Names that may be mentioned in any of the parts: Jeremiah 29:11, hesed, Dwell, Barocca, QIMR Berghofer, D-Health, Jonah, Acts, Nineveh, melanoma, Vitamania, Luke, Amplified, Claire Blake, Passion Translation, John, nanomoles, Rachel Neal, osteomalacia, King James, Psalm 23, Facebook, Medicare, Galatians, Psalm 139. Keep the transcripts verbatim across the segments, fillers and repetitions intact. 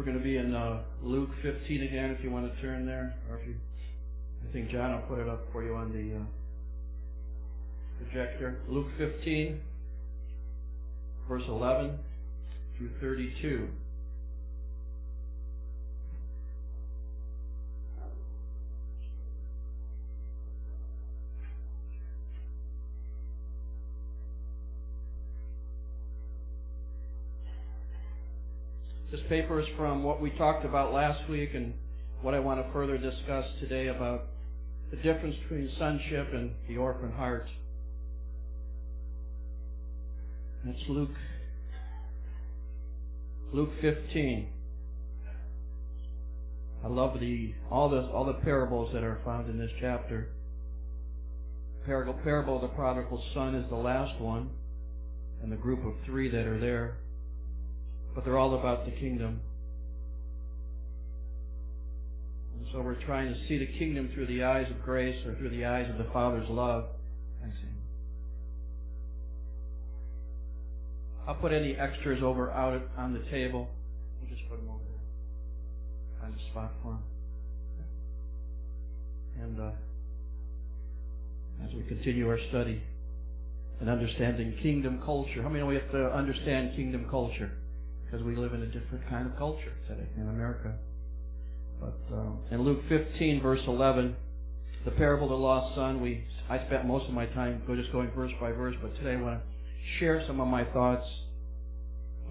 We're going to be in uh, Luke fifteen again, if you want to turn there, or if you, I think John will put it up for you on the uh, projector. Luke fifteen, verse eleven through thirty-two. This paper is from what we talked about last week and what I want to further discuss today about the difference between sonship and the orphan heart. That's Luke, Luke fifteen. I love the all the all the parables that are found in this chapter. Parable, parable of the prodigal son is the last one, and the group of three that are there. But they're all about the kingdom. And so we're trying to see the kingdom through the eyes of grace or through the eyes of the Father's love. Thanks, Amy. I'll put any extras over out on the table. We'll just put them over there. Find a spot for them. And uh, as we continue our study and understanding kingdom culture. How many know we have to understand kingdom culture? Because we live in a different kind of culture today in America. But um, in Luke fifteen, verse eleven, the parable of the lost son, we I spent most of my time just going verse by verse, but today I want to share some of my thoughts.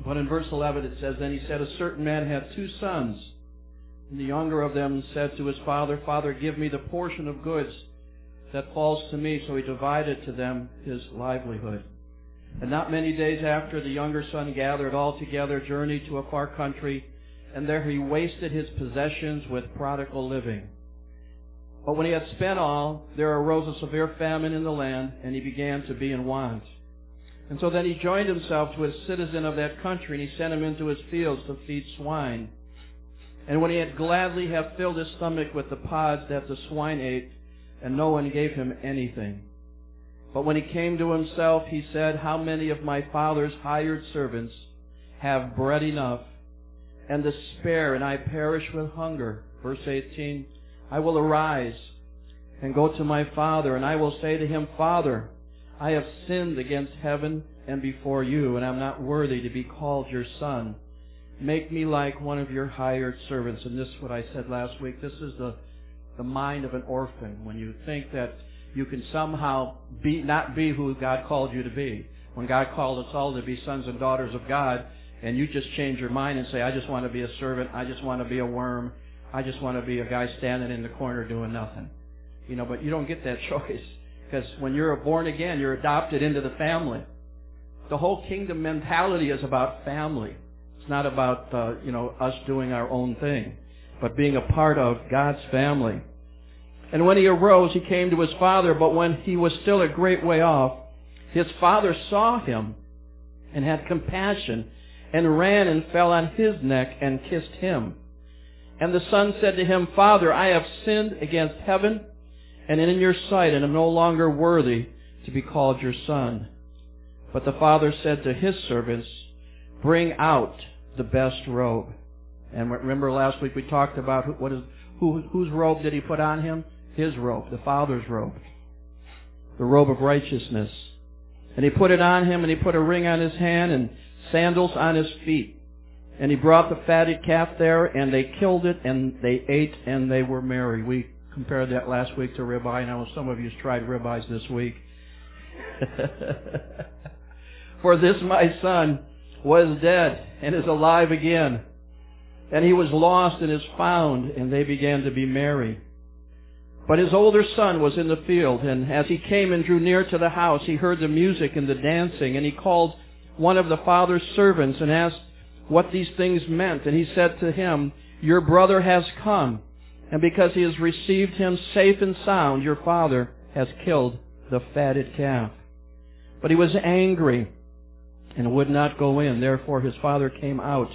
But in verse eleven it says, Then he said, A certain man had two sons, and the younger of them said to his father, Father, give me the portion of goods that falls to me. So he divided to them his livelihood. And not many days after, the younger son gathered all together, journeyed to a far country, and there he wasted his possessions with prodigal living. But when he had spent all, there arose a severe famine in the land, and he began to be in want. And so then he joined himself to a citizen of that country, and he sent him into his fields to feed swine. And when he had gladly have filled his stomach with the pods that the swine ate, and no one gave him anything. But when he came to himself, he said, How many of my father's hired servants have bread enough and to spare, and I perish with hunger? Verse eighteen, I will arise and go to my father, and I will say to him, Father, I have sinned against heaven and before you, and I am not worthy to be called your son. Make me like one of your hired servants. And this is what I said last week. This is the, the mind of an orphan. When you think that you can somehow be not be who God called you to be. When God called us all to be sons and daughters of God, and you just change your mind and say, I just want to be a servant. I just want to be a worm. I just want to be a guy standing in the corner doing nothing. You know, but you don't get that choice. Because when you're born again, you're adopted into the family. The whole kingdom mentality is about family. It's not about, uh, you know, us doing our own thing, but being a part of God's family. And when he arose, he came to his father, but when he was still a great way off, his father saw him and had compassion and ran and fell on his neck and kissed him. And the son said to him, Father, I have sinned against heaven and in your sight, and am no longer worthy to be called your son. But the father said to his servants, Bring out the best robe. And remember last week we talked about what is, who, whose robe did he put on him? His robe, the Father's robe, the robe of righteousness. And he put it on him, and he put a ring on his hand and sandals on his feet. And he brought the fatted calf there, and they killed it, and they ate, and they were merry. We compared that last week to ribeye. I know some of you tried ribeyes this week. For this my son was dead and is alive again. And he was lost and is found, and they began to be merry. But his older son was in the field, and as he came and drew near to the house, he heard the music and the dancing, and he called one of the father's servants and asked what these things meant. And he said to him, Your brother has come, and because he has received him safe and sound, your father has killed the fatted calf. But he was angry and would not go in. Therefore his father came out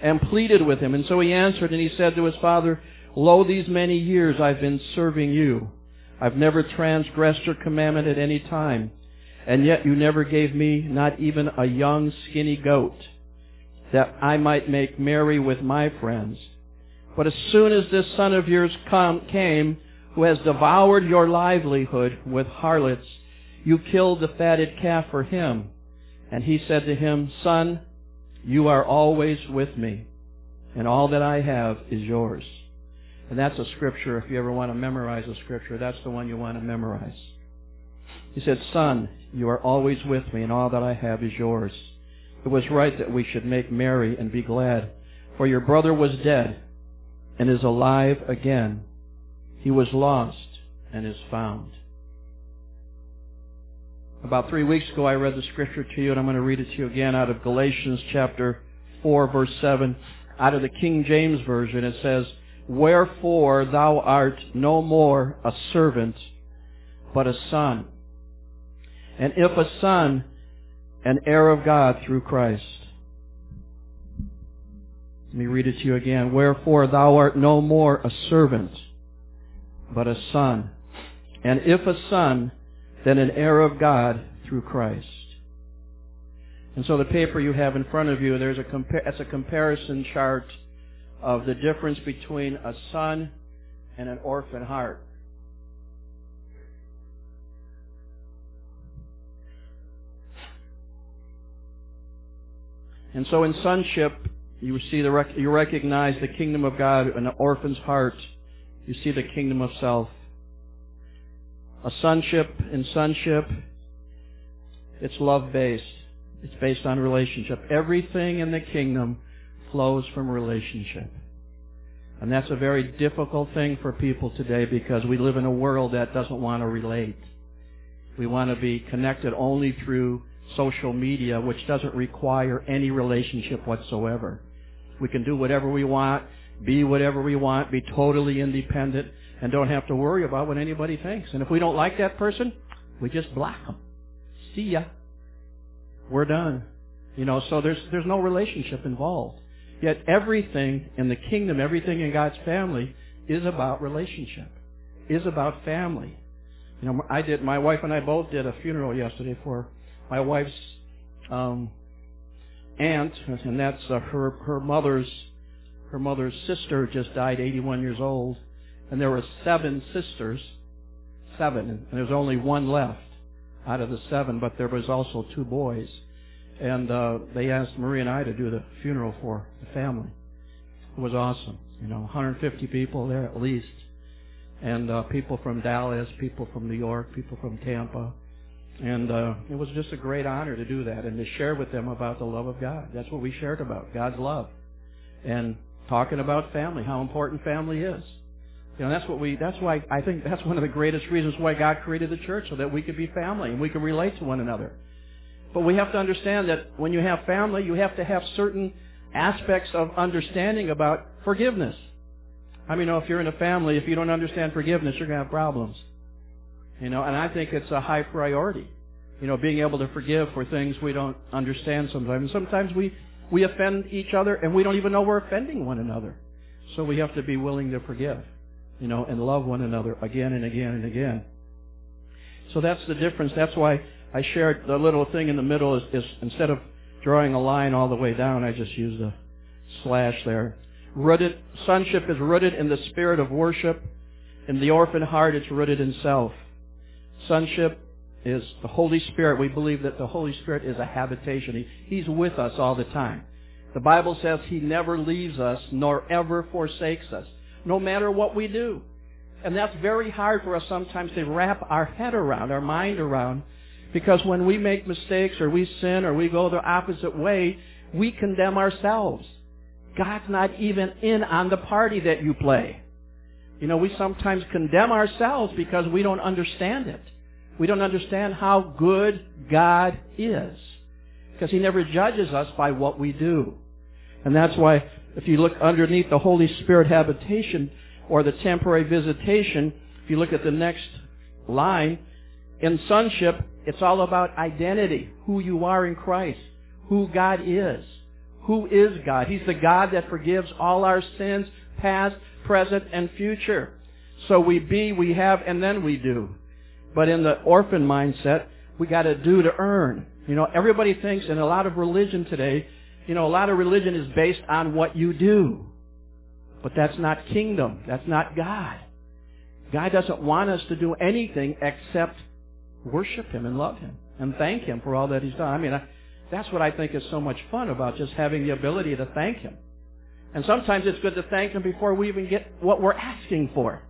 and pleaded with him. And so he answered, and he said to his father, Lo, these many years I've been serving you. I've never transgressed your commandment at any time, and yet you never gave me not even a young skinny goat that I might make merry with my friends. But as soon as this son of yours come, came, who has devoured your livelihood with harlots, you killed the fatted calf for him. And he said to him, Son, you are always with me, and all that I have is yours. And that's a scripture, if you ever want to memorize a scripture, that's the one you want to memorize. He said, Son, you are always with me, and all that I have is yours. It was right that we should make merry and be glad, for your brother was dead and is alive again. He was lost and is found. About three weeks ago, I read the scripture to you, and I'm going to read it to you again out of Galatians chapter four, verse seven. Out of the King James Version, it says, Wherefore thou art no more a servant, but a son. And if a son, an heir of God through Christ. Let me read it to you again. Wherefore thou art no more a servant, but a son. And if a son, then an heir of God through Christ. And so the paper you have in front of you, there's a compar- that's a comparison chart of the difference between a son and an orphan heart. And so in sonship, you see the rec- you recognize the kingdom of God. In an orphan's heart, you see the kingdom of self. A sonship in sonship, it's love-based. It's based on relationship. Everything in the kingdom flows from relationship. And that's a very difficult thing for people today, because we live in a world that doesn't want to relate. We want to be connected only through social media, which doesn't require any relationship whatsoever. We can do whatever we want, be whatever we want, be totally independent, and don't have to worry about what anybody thinks. And if we don't like that person, we just block them. See ya. We're done. You know, so there's there's no relationship involved. Yet everything in the kingdom, everything in God's family is about relationship, is about family. You know, I did, my wife and I both did a funeral yesterday for my wife's um, aunt, and that's uh, her her mother's her mother's sister just died, eighty-one years old, and there were seven sisters, seven, and there's only one left out of the seven, but there was also two boys, and uh, they asked Marie and I to do the funeral for the family. It was awesome, you know, one hundred fifty people there at least, and uh, people from Dallas, people from New York, people from Tampa. And uh, it was just a great honor to do that and to share with them about the love of God. That's what we shared about, God's love. And talking about family, how important family is. You know, that's what we, that's why, I think that's one of the greatest reasons why God created the church, so that we could be family and we could relate to one another. But we have to understand that when you have family, you have to have certain aspects of understanding about forgiveness. I mean, if you're in a family, if you don't understand forgiveness, you're going to have problems. You know, and I think it's a high priority, you know, being able to forgive for things we don't understand sometimes. And sometimes we, we offend each other and we don't even know we're offending one another. So we have to be willing to forgive, you know, and love one another again and again and again. So that's the difference. That's why I shared the little thing in the middle is, is instead of drawing a line all the way down, I just used a slash there. Rooted, sonship is rooted in the spirit of worship. In the orphan heart, it's rooted in self. Sonship is the Holy Spirit. We believe that the Holy Spirit is a habitation. He, he's with us all the time. The Bible says He never leaves us nor ever forsakes us, no matter what we do. And that's very hard for us sometimes to wrap our head around, our mind around, because when we make mistakes or we sin or we go the opposite way, we condemn ourselves. God's not even in on the party that you play. You know, we sometimes condemn ourselves because we don't understand it. We don't understand how good God is, because He never judges us by what we do. And that's why if you look underneath the Holy Spirit habitation or the temporary visitation, if you look at the next line, in sonship, it's all about identity, who you are in Christ, who God is. Who is God? He's the God that forgives all our sins, past, present, and future. So we be, we have, and then we do. But in the orphan mindset, we got to do to earn. You know, everybody thinks in a lot of religion today, You know, a lot of religion is based on what you do. But that's not kingdom. That's not God. God doesn't want us to do anything except worship Him and love Him and thank Him for all that He's done. I mean, I, that's what I think is so much fun about just having the ability to thank Him. And sometimes it's good to thank Him before we even get what we're asking for.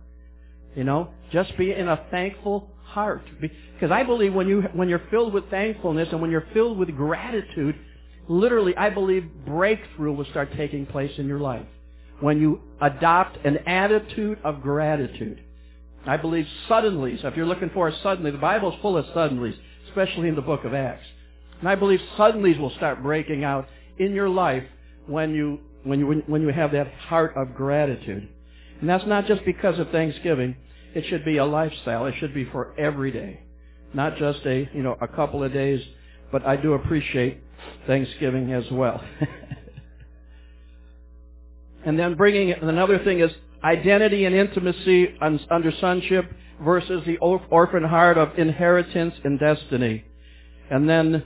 You know, just be in a thankful heart. Because I believe when you, when you're filled with thankfulness and when you're filled with gratitude, literally, I believe breakthrough will start taking place in your life. When you adopt an attitude of gratitude. I believe suddenly, so if you're looking for a suddenly, the Bible's full of suddenlies, especially in the book of Acts. And I believe suddenlies will start breaking out in your life when you, when you, when you have that heart of gratitude. And that's not just because of Thanksgiving. It should be a lifestyle. It should be for every day. Not just a, you know, a couple of days, but I do appreciate Thanksgiving as well. And then bringing, another thing is identity and intimacy under sonship versus the orphan heart of inheritance and destiny. And then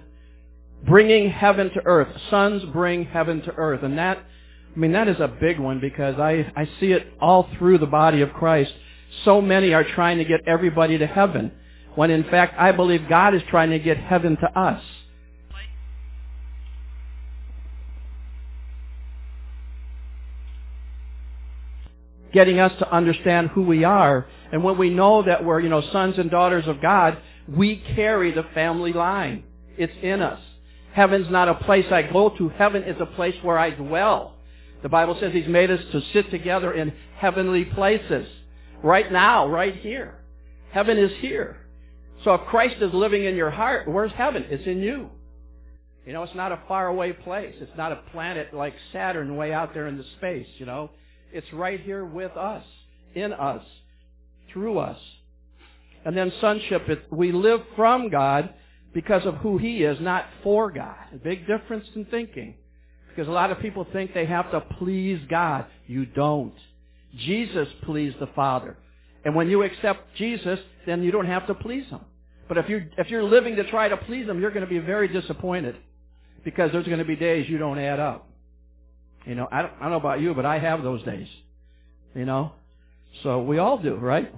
bringing heaven to earth. Sons bring heaven to earth. And that, I mean, that is a big one because I, I see it all through the body of Christ. So many are trying to get everybody to heaven, when in fact I believe God is trying to get heaven to us. Getting us to understand who we are. And when we know that we're, you know, sons and daughters of God, we carry the family line. It's in us. Heaven's not a place I go to. Heaven is a place where I dwell. The Bible says He's made us to sit together in heavenly places. Right now, right here. Heaven is here. So if Christ is living in your heart, where's heaven? It's in you. You know, it's not a faraway place. It's not a planet like Saturn way out there in the space, you know. It's right here with us, in us, through us. And then sonship, it, we live from God because of who He is, not for God. A big difference in thinking. Because a lot of people think they have to please God. You don't. Jesus pleased the Father. And when you accept Jesus, then you don't have to please Him. But if you're, if you're living to try to please Him, you're going to be very disappointed because there's going to be days you don't add up. You know, I don't, I don't know about you, but I have those days. You know? So we all do, right?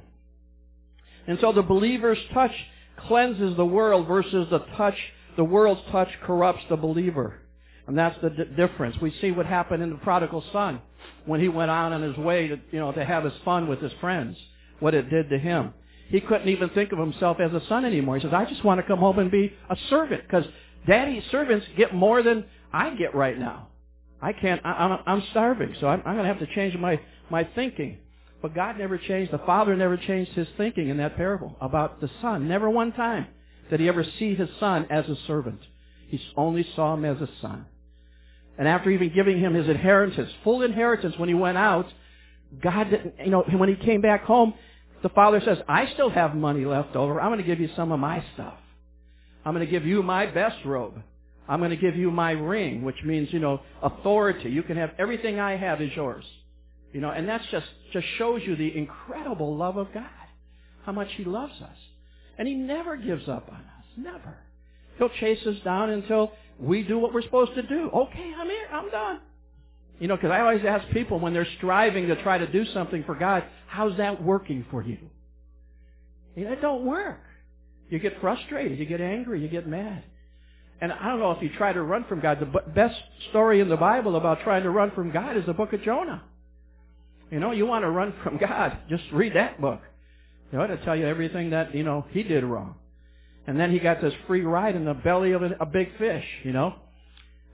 And so the believer's touch cleanses the world versus the touch, the world's touch corrupts the believer. And that's the d- difference. We see what happened in the prodigal son when he went out on his way to, you know, to have his fun with his friends, what it did to him. He couldn't even think of himself as a son anymore. He says, I just want to come home and be a servant because daddy's servants get more than I get right now. I can't, I, I'm starving, so I'm, I'm going to have to change my, my thinking. But God never changed, the Father never changed His thinking in that parable about the Son. Never one time did He ever see His Son as a servant. He only saw Him as a Son. And after even giving him his inheritance, full inheritance when he went out, God didn't, you know, when he came back home, the Father says, I still have money left over. I'm going to give you some of my stuff. I'm going to give you my best robe. I'm going to give you my ring, which means, you know, authority. You can have everything I have is yours. You know, and that's just, just shows you the incredible love of God, how much He loves us. And He never gives up on us, never. He'll chase us down until we do what we're supposed to do. Okay, I'm here, I'm done. You know, because I always ask people when they're striving to try to do something for God, how's that working for you? You know, it don't work. You get frustrated, you get angry, you get mad. And I don't know if you try to run from God. The best story in the Bible about trying to run from God is the book of Jonah. You know, you want to run from God, just read that book. You know, it'll tell you everything that, you know, he did wrong. And then he got this free ride in the belly of a big fish, you know.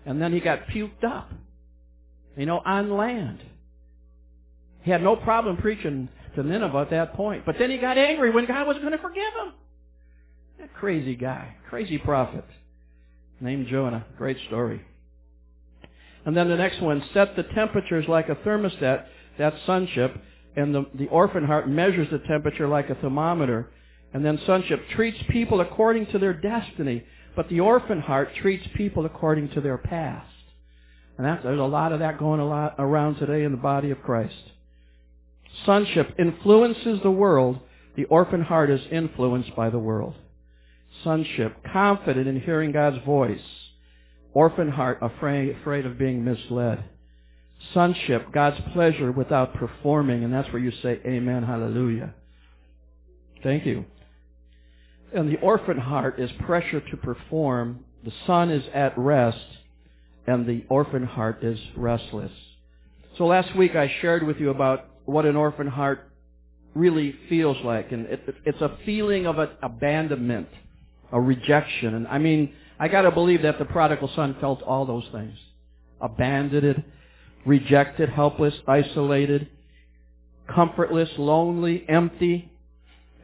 And then he got puked up, you know, on land. He had no problem preaching to Nineveh at that point. But then he got angry when God was going to forgive him. That crazy guy, crazy prophet. Named Jonah. Great story. And then the next one, set the temperatures like a thermostat. That's sonship. And the, the orphan heart measures the temperature like a thermometer. And then sonship treats people according to their destiny. But the orphan heart treats people according to their past. And that, there's a lot of that going a lot around today in the body of Christ. Sonship influences the world. The orphan heart is influenced by the world. Sonship, confident in hearing God's voice. orphan heart afraid, afraid of being misled. Sonship, God's pleasure without performing, and that's where you say amen, hallelujah. Thank you. And the orphan heart is pressure to perform. The son is at rest, and the orphan heart is restless. So last week I shared with you about what an orphan heart really feels like, and it, it, it's a feeling of an abandonment, a rejection. And I mean, I got to believe that the prodigal son felt all those things: abandoned, rejected, helpless, isolated, comfortless, lonely, empty,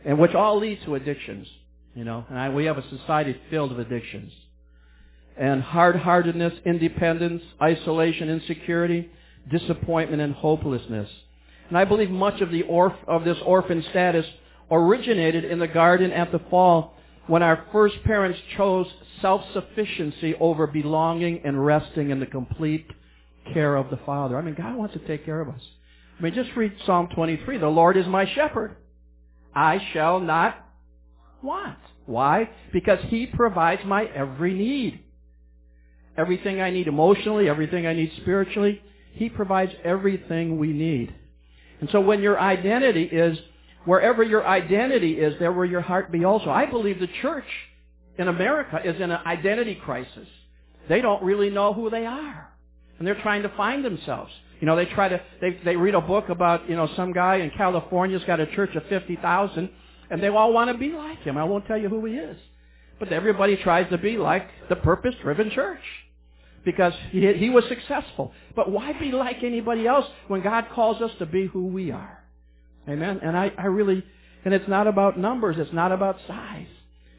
and which all lead to addictions. You know, and I, we have a society filled with addictions, and hard-heartedness, independence, isolation, insecurity, disappointment, and hopelessness. And I believe much of the orf, of this orphan status originated in the garden at the fall, when our first parents chose self-sufficiency over belonging and resting in the complete care of the Father. I mean, God wants to take care of us. I mean, just read Psalm twenty-three. The Lord is my shepherd. I shall not want. Why? Because He provides my every need. Everything I need emotionally, everything I need spiritually, He provides everything we need. And so when your identity is, wherever your identity is, there will your heart be also. I believe the church in America is in an identity crisis. They don't really know who they are, and they're trying to find themselves. You know, they try to, they, they read a book about, you know, some guy in California's got a church of fifty thousand, and they all want to be like him. I won't tell you who he is. But everybody tries to be like the purpose-driven church, because he, he was successful. But why be like anybody else when God calls us to be who we are? Amen? And I, I really, and it's not about numbers. It's not about size.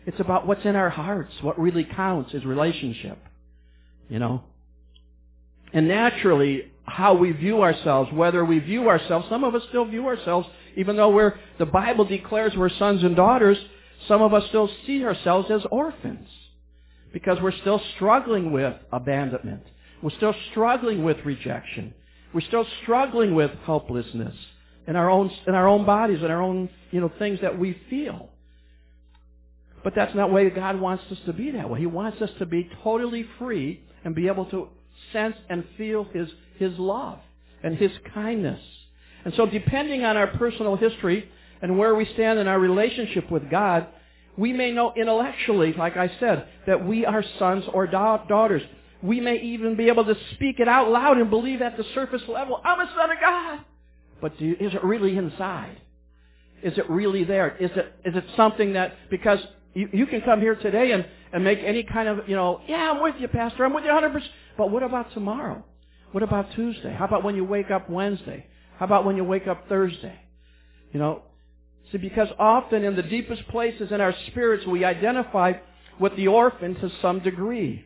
It's about what's in our hearts. What really counts is relationship, you know. And naturally, how we view ourselves, whether we view ourselves, some of us still view ourselves, even though we're, the Bible declares we're sons and daughters, some of us still see ourselves as orphans, because we're still struggling with abandonment. We're still struggling with rejection. We're still struggling with helplessness in our own, in our own bodies, in our own, you know, things that we feel. But that's not the way God wants us to be that way. He wants us to be totally free and be able to sense and feel His, His love and His kindness. And so depending on our personal history and where we stand in our relationship with God, we may know intellectually, like I said, that we are sons or da- daughters. We may even be able to speak it out loud and believe at the surface level, I'm a son of God. But do you, is it really inside? Is it really there? Is it, is it something that, because you, you can come here today and, and make any kind of, you know, yeah, I'm with you, Pastor, I'm with you one hundred percent. But what about tomorrow? What about Tuesday? How about when you wake up Wednesday? How about when you wake up Thursday? You know, see, because often in the deepest places in our spirits, we identify with the orphan to some degree.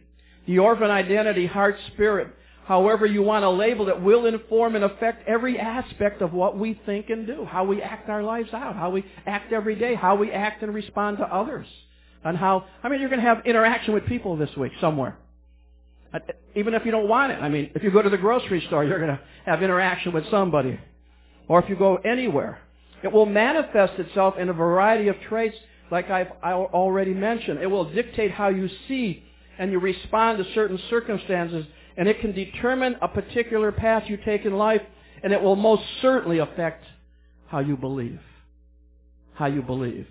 The orphan identity, heart, spirit, however you want to label it, will inform and affect every aspect of what we think and do, how we act our lives out, how we act every day, how we act and respond to others, and how, I mean, you're going to have interaction with people this week somewhere. Even if you don't want it. I mean, if you go to the grocery store, you're going to have interaction with somebody. Or if you go anywhere. It will manifest itself in a variety of traits, like I've already mentioned. It will dictate how you see and you respond to certain circumstances, and it can determine a particular path you take in life, and it will most certainly affect how you believe. How you believe.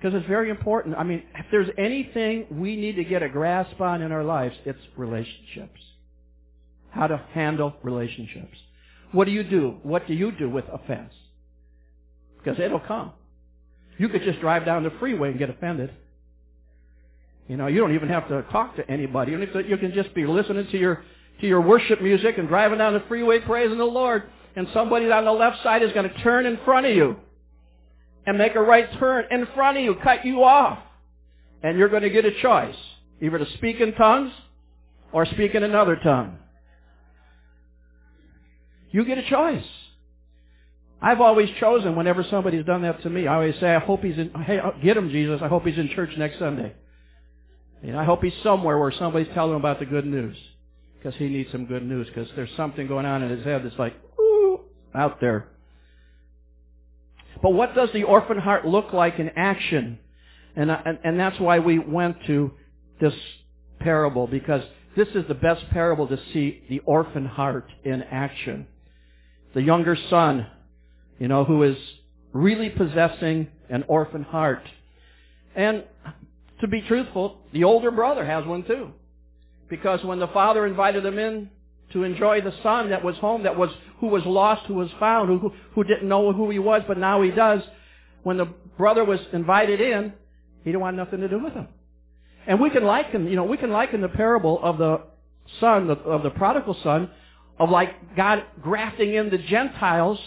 Because it's very important. I mean, if there's anything we need to get a grasp on in our lives, it's relationships. How to handle relationships. What do you do? What do you do with offense? Because it'll come. You could just drive down the freeway and get offended. You know, you don't even have to talk to anybody. You can just be listening to your to your worship music and driving down the freeway praising the Lord, and somebody on the left side is going to turn in front of you and make a right turn in front of you, cut you off, and you're going to get a choice, either to speak in tongues or speak in another tongue. You get a choice. I've always chosen whenever somebody's done that to me. I always say, I hope he's in, hey, get him, Jesus. I hope he's in church next Sunday. You know, I hope he's somewhere where somebody's telling him about the good news, because he needs some good news, because there's something going on in his head that's like, ooh, out there. But what does the orphan heart look like in action? And, and, and that's why we went to this parable, because This is the best parable to see the orphan heart in action. The younger son, you know, who is really possessing an orphan heart. And to be truthful, the older brother has one too. Because when the father invited him in to enjoy the son that was home, that was, who was lost, who was found, who, who didn't know who he was, but now he does, when the brother was invited in, he didn't want nothing to do with him. And we can liken, you know, we can liken the parable of the son, of the prodigal son, of like God grafting in the Gentiles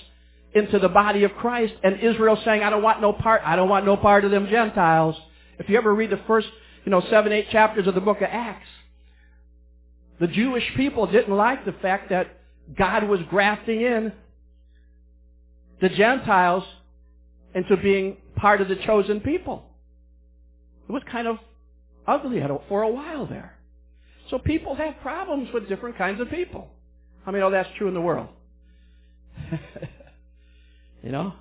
into the body of Christ, and Israel saying, I don't want no part, I don't want no part of them Gentiles. If you ever read the first, you know, seven, eight chapters of the book of Acts, the Jewish people didn't like the fact that God was grafting in the Gentiles into being part of the chosen people. It was kind of ugly for a while there. So people have problems with different kinds of people. I mean, oh, that's true in the world. You know?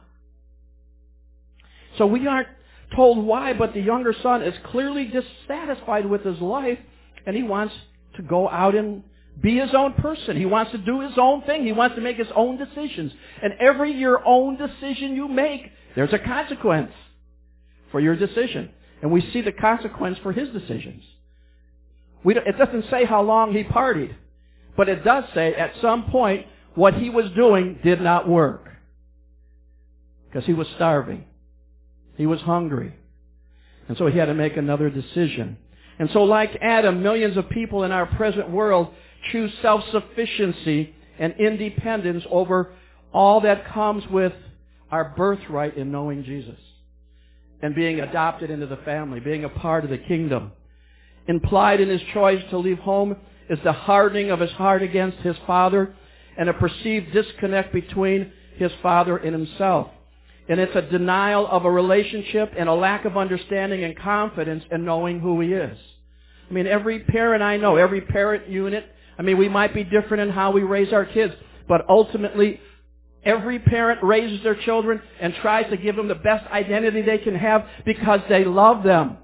So we aren't told why, but the younger son is clearly dissatisfied with his life, and he wants to go out and be his own person. He wants to do his own thing. He wants to make his own decisions. And every your own decision you make, there's a consequence for your decision. And we see the consequence for his decisions. We don't, it doesn't say how long he partied, but it does say at some point what he was doing did not work because he was starving. He was hungry. And so he had to make another decision. And so like Adam, millions of people in our present world choose self-sufficiency and independence over all that comes with our birthright in knowing Jesus and being adopted into the family, being a part of the kingdom. Implied in his choice to leave home is the hardening of his heart against his father and a perceived disconnect between his father and himself. And it's a denial of a relationship and a lack of understanding and confidence in knowing who he is. I mean, every parent I know, every parent unit, I mean, we might be different in how we raise our kids, but ultimately, every parent raises their children and tries to give them the best identity they can have because they love them.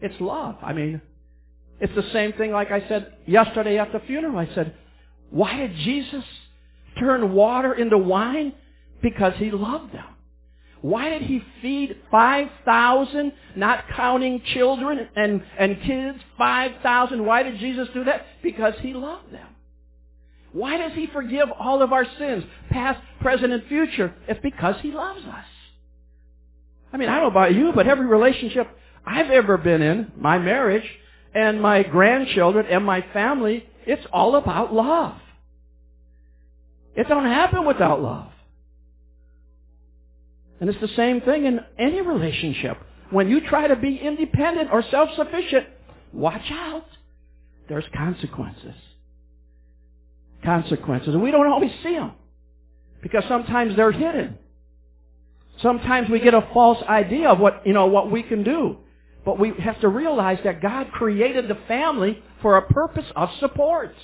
It's love. I mean, it's the same thing like I said yesterday at the funeral. I said, why did Jesus turn water into wine? Because he loved them. Why did he feed five thousand, not counting children and, and kids, five thousand? Why did Jesus do that? Because he loved them. Why does he forgive all of our sins, past, present, and future? It's because he loves us. I mean, I don't know about you, but every relationship I've ever been in, my marriage and my grandchildren and my family, it's all about love. It don't happen without love. And it's the same thing in any relationship. When you try to be independent or self-sufficient, watch out. There's consequences. Consequences. And we don't always see them because sometimes they're hidden. Sometimes we get a false idea of what, you know, what we can do. But we have to realize that God created the family for a purpose of support.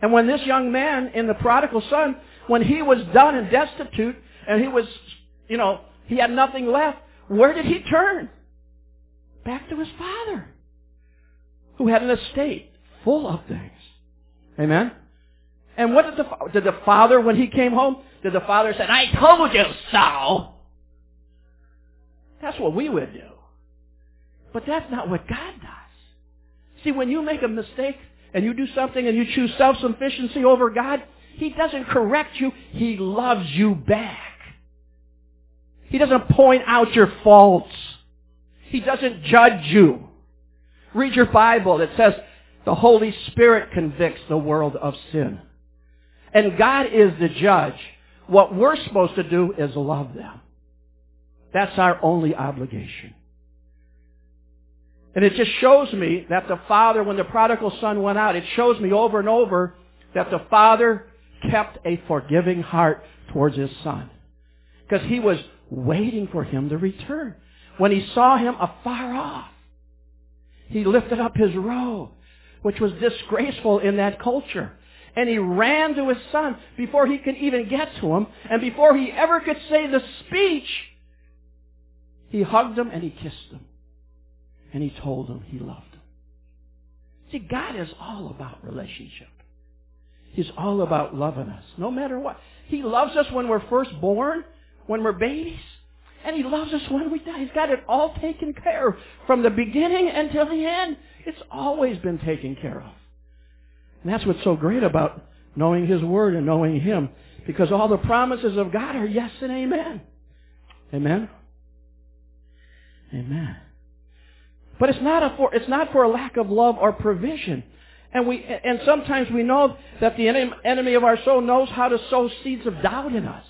And when this young man in the prodigal son, when he was done and destitute, and he was, you know, he had nothing left. Where did he turn? Back to his father, who had an estate full of things. Amen? And what did the, did the father, when he came home, did the father say, I told you so? That's what we would do. But that's not what God does. See, when you make a mistake and you do something and you choose self-sufficiency over God, he doesn't correct you. He loves you back. He doesn't point out your faults. He doesn't judge you. Read your Bible. It says the Holy Spirit convicts the world of sin. And God is the judge. What we're supposed to do is love them. That's our only obligation. And it just shows me that the father, when the prodigal son went out, it shows me over and over that the father kept a forgiving heart towards his son. Because he was waiting for him to return. When he saw him afar off, he lifted up his robe, which was disgraceful in that culture. And he ran to his son before he could even get to him. And before he ever could say the speech, he hugged him and he kissed him. And he told him he loved him. See, God is all about relationship. He's all about loving us, no matter what. He loves us when we're first born, when we're babies, and He loves us when we die. He's got it all taken care of from the beginning until the end. It's always been taken care of. And that's what's so great about knowing His Word and knowing Him, because all the promises of God are yes and amen. Amen? Amen. But it's not, a for, it's not for a lack of love or provision. And we and sometimes we know that the enemy of our soul knows how to sow seeds of doubt in us.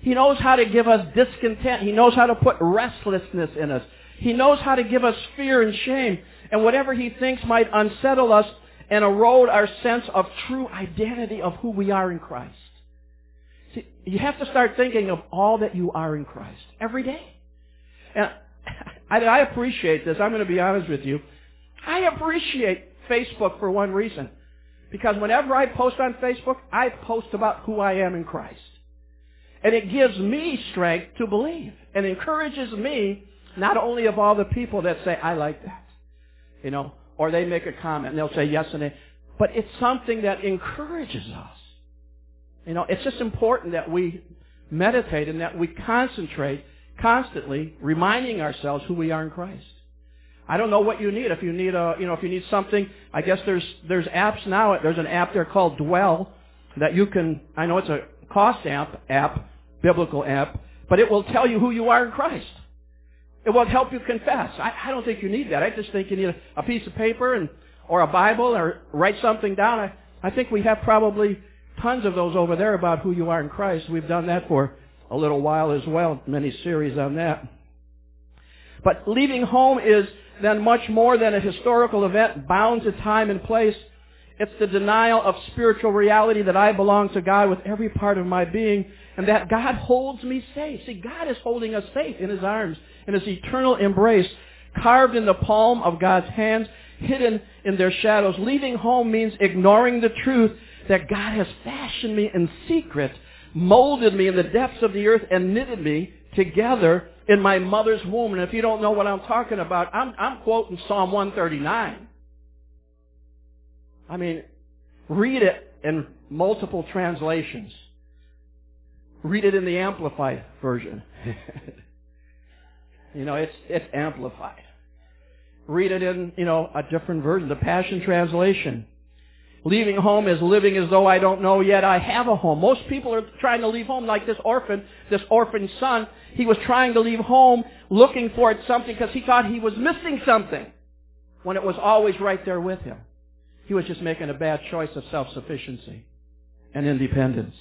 He knows how to give us discontent. He knows how to put restlessness in us. He knows how to give us fear and shame. And whatever he thinks might unsettle us and erode our sense of true identity of who we are in Christ. See, you have to start thinking of all that you are in Christ every day. And I, I appreciate this. I'm going to be honest with you. I appreciate Facebook for one reason. Because whenever I post on Facebook, I post about who I am in Christ. And it gives me strength to believe and encourages me, not only of all the people that say, I like that, you know, or they make a comment and they'll say yes and they, but it's something that encourages us. You know, it's just important that we meditate and that we concentrate constantly reminding ourselves who we are in Christ. I don't know what you need. If you need a, you know, if you need something, I guess there's there's apps now. There's an app there called Dwell that you can. I know it's a cost app, app, biblical app, but it will tell you who you are in Christ. It will help you confess. I, I don't think you need that. I just think you need a, a piece of paper and or a Bible or write something down. I I think we have probably tons of those over there about who you are in Christ. We've done that for a little while as well. Many series on that. But leaving home is then much more than a historical event bound to time and place. It's the denial of spiritual reality that I belong to God with every part of my being and that God holds me safe. See, God is holding us safe in His arms, in His eternal embrace, carved in the palm of God's hands, hidden in their shadows. Leaving home means ignoring the truth that God has fashioned me in secret, molded me in the depths of the earth, and knitted me together in my mother's womb. And if you don't know what I'm talking about, I'm, I'm quoting Psalm one thirty-nine. I mean, read it in multiple translations. Read it in the Amplified version. You know, it's it's amplified. Read it in, you know, a different version, the Passion Translation. Leaving home is living as though I don't know yet I have a home. Most people are trying to leave home like this orphan, this orphan son. He was trying to leave home looking for something because he thought he was missing something when it was always right there with him. He was just making a bad choice of self-sufficiency and independence.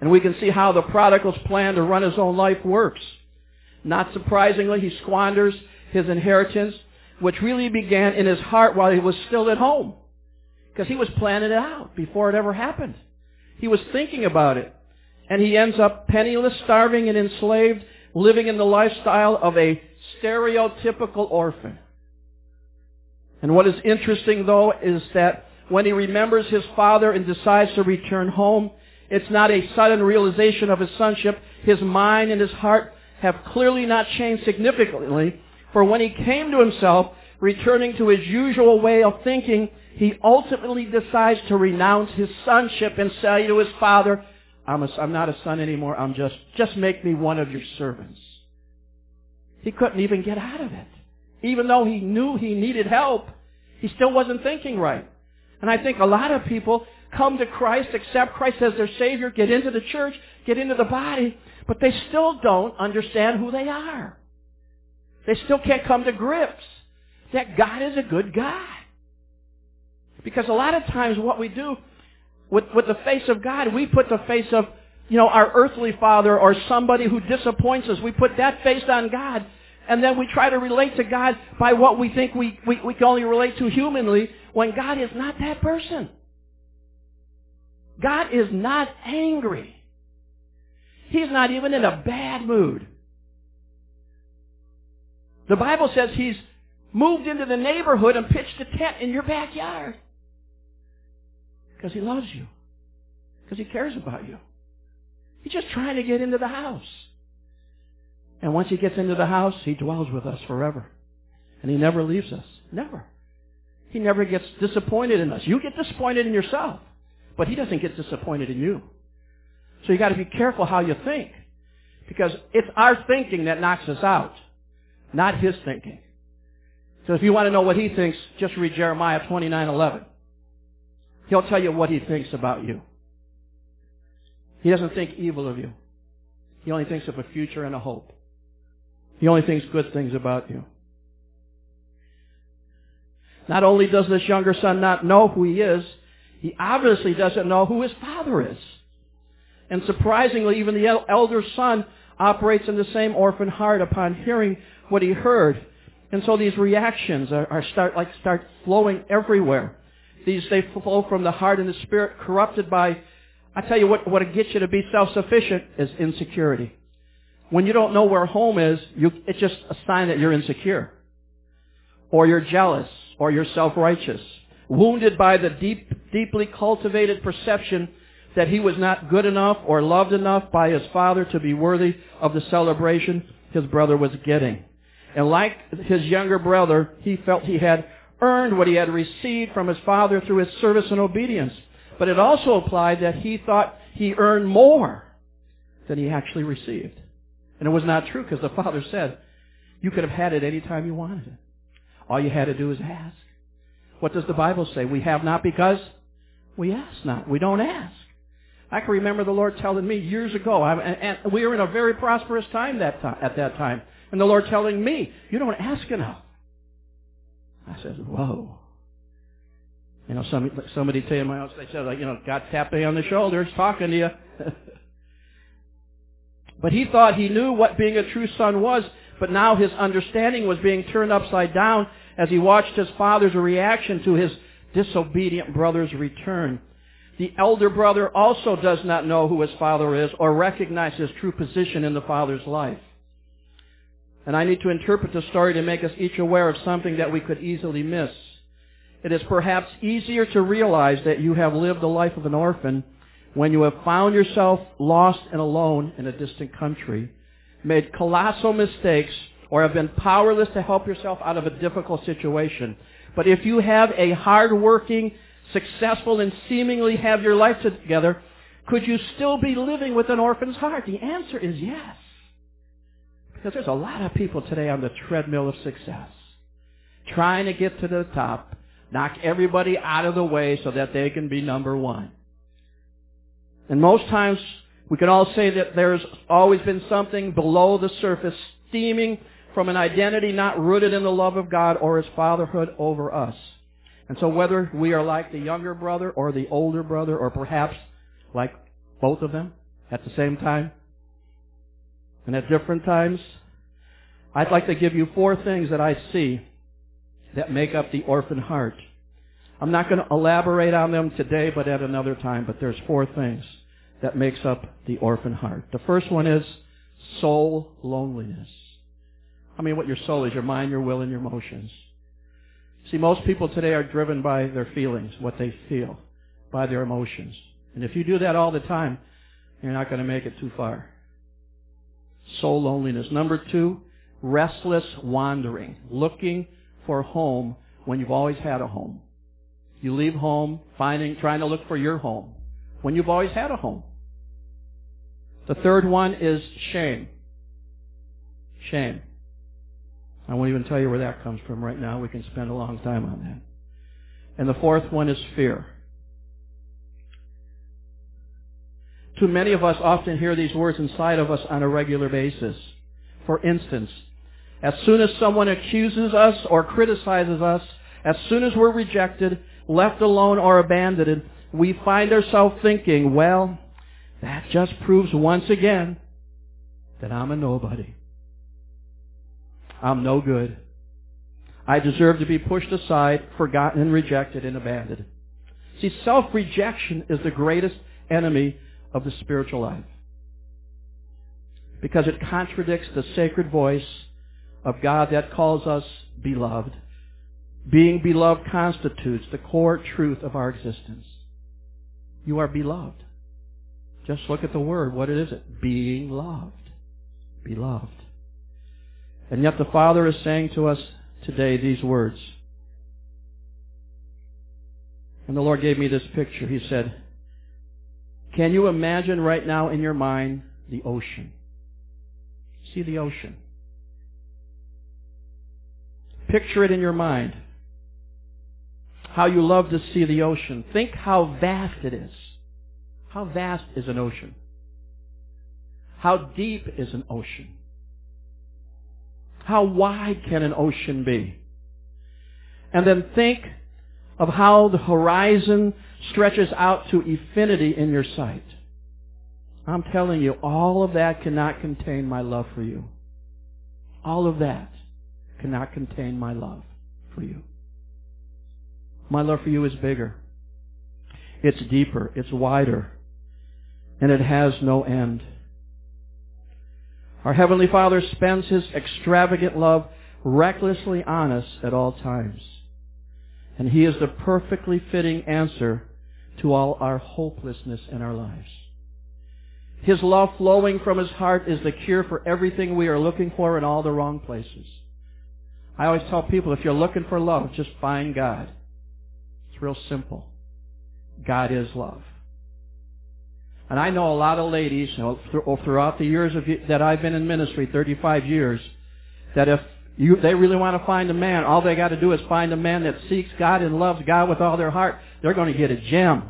And we can see how the prodigal's plan to run his own life works. Not surprisingly, he squanders his inheritance, which really began in his heart while he was still at home. Because he was planning it out before it ever happened. He was thinking about it. And he ends up penniless, starving, and enslaved, living in the lifestyle of a stereotypical orphan. And what is interesting, though, is that when he remembers his father and decides to return home, it's not a sudden realization of his sonship. His mind and his heart have clearly not changed significantly. For when he came to himself, returning to his usual way of thinking, he ultimately decides to renounce his sonship and say to his father, I'm, a, I'm not a son anymore. I'm just, just make me one of your servants. He couldn't even get out of it. Even though he knew he needed help, he still wasn't thinking right. And I think a lot of people come to Christ, accept Christ as their Savior, get into the church, get into the body, but they still don't understand who they are. They still can't come to grips that God is a good God. Because a lot of times what we do with, with the face of God, we put the face of, you know, our earthly father or somebody who disappoints us. We put that face on God, and then we try to relate to God by what we think we, we, we can only relate to humanly when God is not that person. God is not angry. He's not even in a bad mood. The Bible says He's moved into the neighborhood and pitched a tent in your backyard. Because He loves you. Because He cares about you. He's just trying to get into the house. And once He gets into the house, He dwells with us forever. And He never leaves us. Never. He never gets disappointed in us. You get disappointed in yourself, but he doesn't get disappointed in you. So you got to be careful how you think, because it's our thinking that knocks us out, not his thinking. So if you want to know what he thinks, just read Jeremiah twenty-nine eleven. He'll tell you what he thinks about you. He doesn't think evil of you. He only thinks of a future and a hope. He only thinks good things about you. Not only does this younger son not know who he is, he obviously doesn't know who his father is. And surprisingly, even the elder son operates in the same orphan heart upon hearing what he heard. And so these reactions are, are start like start flowing everywhere. These they flow from the heart and the spirit, corrupted by. I tell you what, what it gets you to be self-sufficient is insecurity. When you don't know where home is, you, it's just a sign that you're insecure, or you're jealous, or you're self-righteous, wounded by the deep, deeply cultivated perception that he was not good enough or loved enough by his father to be worthy of the celebration his brother was getting. And like his younger brother, he felt he had earned what he had received from his father through his service and obedience. But it also applied that he thought he earned more than he actually received. And it was not true, because the father said, you could have had it any time you wanted it. All you had to do is ask. What does the Bible say? We have not because we ask not. We don't ask. I can remember the Lord telling me years ago, and we were in a very prosperous time that time, at that time, and the Lord telling me, you don't ask enough. I said, whoa. You know, some, somebody tell you in my house, they said, like, you know, God tapped me on the shoulders, talking to you. But he thought he knew what being a true son was, but now his understanding was being turned upside down as he watched his father's reaction to his disobedient brother's return. The elder brother also does not know who his father is or recognize his true position in the father's life. And I need to interpret the story to make us each aware of something that we could easily miss. It is perhaps easier to realize that you have lived the life of an orphan when you have found yourself lost and alone in a distant country, made colossal mistakes, or have been powerless to help yourself out of a difficult situation. But if you have a hard-working, successful, and seemingly have your life together, could you still be living with an orphan's heart? The answer is yes. Because there's a lot of people today on the treadmill of success, trying to get to the top, knock everybody out of the way so that they can be number one. And most times, we can all say that there's always been something below the surface, steaming from an identity not rooted in the love of God or His fatherhood over us. And so whether we are like the younger brother or the older brother, or perhaps like both of them at the same time and at different times, I'd like to give you four things that I see that make up the orphan heart. I'm not going to elaborate on them today, but at another time. But there's four things that makes up the orphan heart. The first one is soul loneliness. I mean, what your soul is, your mind, your will, and your emotions. See, most people today are driven by their feelings, what they feel, by their emotions. And if you do that all the time, you're not going to make it too far. Soul loneliness. Number two, restless wandering, looking for home when you've always had a home. You leave home, finding, trying to look for your home when you've always had a home. The third one is shame. Shame. I won't even tell you where that comes from right now. We can spend a long time on that. And the fourth one is fear. Too many of us often hear these words inside of us on a regular basis. For instance, as soon as someone accuses us or criticizes us, as soon as we're rejected, left alone, or abandoned, we find ourselves thinking, well, that just proves once again that I'm a nobody. I'm no good. I deserve to be pushed aside, forgotten, and rejected, and abandoned. See, self-rejection is the greatest enemy of the spiritual life, because it contradicts the sacred voice of God that calls us beloved. Being beloved constitutes the core truth of our existence. You are beloved. Just look at the word. What is it? Being loved. Beloved. And yet the Father is saying to us today these words. And the Lord gave me this picture. He said, can you imagine right now in your mind the ocean? See the ocean. Picture it in your mind. How you love to see the ocean. Think how vast it is. How vast is an ocean? How deep is an ocean? How wide can an ocean be? And then think of how the horizon stretches out to infinity in your sight. I'm telling you, all of that cannot contain my love for you. All of that cannot contain my love for you. My love for you is bigger. It's deeper. It's wider. And it has no end. Our Heavenly Father spends His extravagant love recklessly on us at all times. And He is the perfectly fitting answer to all our hopelessness in our lives. His love flowing from His heart is the cure for everything we are looking for in all the wrong places. I always tell people, if you're looking for love, just find God. It's real simple. God is love. And I know a lot of ladies, you know, throughout the years of, that I've been in ministry, thirty-five years, that if you, they really want to find a man, all they got to do is find a man that seeks God and loves God with all their heart. They're going to get a gem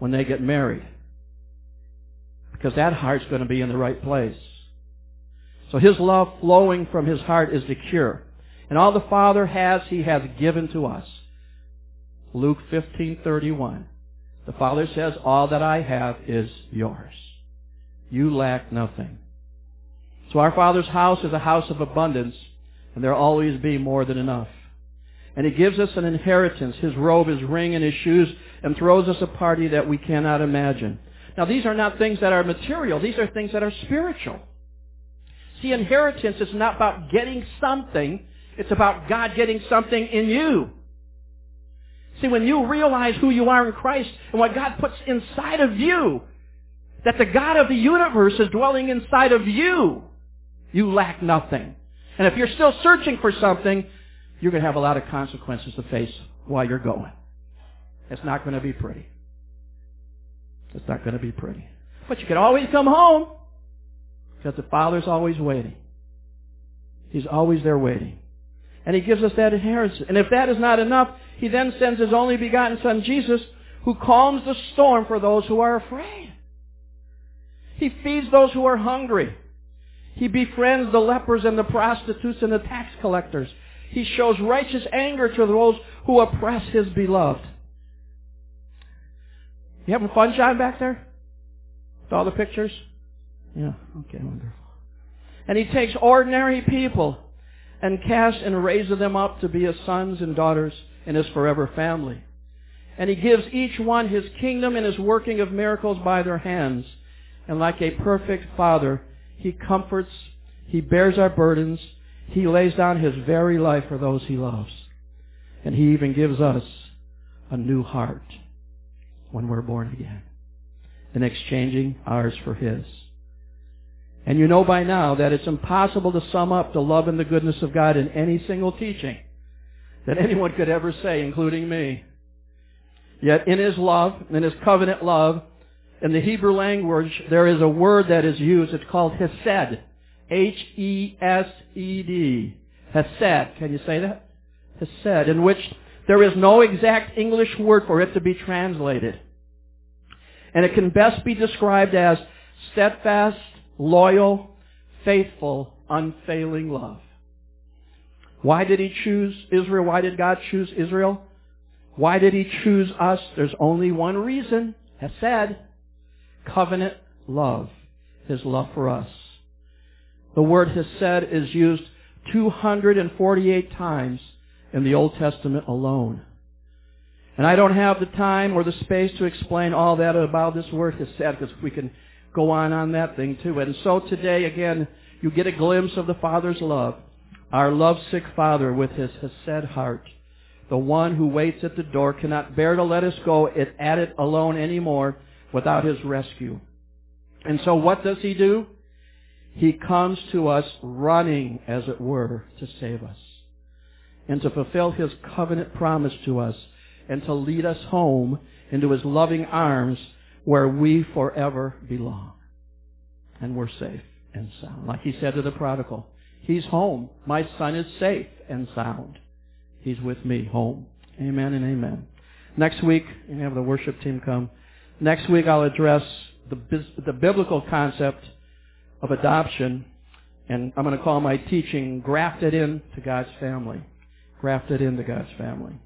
when they get married. Because that heart's going to be in the right place. So His love flowing from His heart is the cure. And all the Father has, He has given to us. Luke fifteen thirty-one. The Father says, all that I have is yours. You lack nothing. So our Father's house is a house of abundance, and there will always be more than enough. And He gives us an inheritance, His robe, His ring, and His shoes, and throws us a party that we cannot imagine. Now, these are not things that are material. These are things that are spiritual. See, inheritance is not about getting something. It's about God getting something in you. See, when you realize who you are in Christ and what God puts inside of you, that the God of the universe is dwelling inside of you, you lack nothing. And if you're still searching for something, you're going to have a lot of consequences to face while you're going. It's not going to be pretty. It's not going to be pretty. But you can always come home because the Father's always waiting. He's always there waiting. And He gives us that inheritance. And if that is not enough, He then sends His only begotten Son, Jesus, who calms the storm for those who are afraid. He feeds those who are hungry. He befriends the lepers and the prostitutes and the tax collectors. He shows righteous anger to those who oppress His beloved. You having fun, John, back there? With all the pictures? Yeah, okay, wonderful. And He takes ordinary people and casts and raises them up to be His sons and daughters in His forever family. And He gives each one His kingdom and His working of miracles by their hands. And like a perfect Father, He comforts, He bears our burdens, He lays down His very life for those He loves. And He even gives us a new heart when we're born again, and exchanging ours for His. And you know by now that it's impossible to sum up the love and the goodness of God in any single teaching that anyone could ever say, including me. Yet in His love, in His covenant love, in the Hebrew language, there is a word that is used. It's called hesed. H E S E D. Hesed. Can you say that? Hesed, in which there is no exact English word for it to be translated. And it can best be described as steadfast, loyal, faithful, unfailing love. Why did He choose Israel? Why did God choose Israel? Why did He choose us? There's only one reason. Hesed, covenant love, His love for us. The word hesed is used two hundred forty-eight times in the Old Testament alone. And I don't have the time or the space to explain all that about this word hesed, because we can go on on that thing too. And so today, again, you get a glimpse of the Father's love, our lovesick Father with His hesed heart. The one who waits at the door cannot bear to let us go it, at it alone anymore without His rescue. And so what does He do? He comes to us running, as it were, to save us and to fulfill His covenant promise to us and to lead us home into His loving arms where we forever belong. And we're safe and sound. Like He said to the prodigal, he's home. My son is safe and sound. He's with me home. Amen and amen. Next week, you can have the worship team come. Next week I'll address the, the biblical concept of adoption, and I'm going to call my teaching Grafted Into God's Family. Grafted Into God's Family.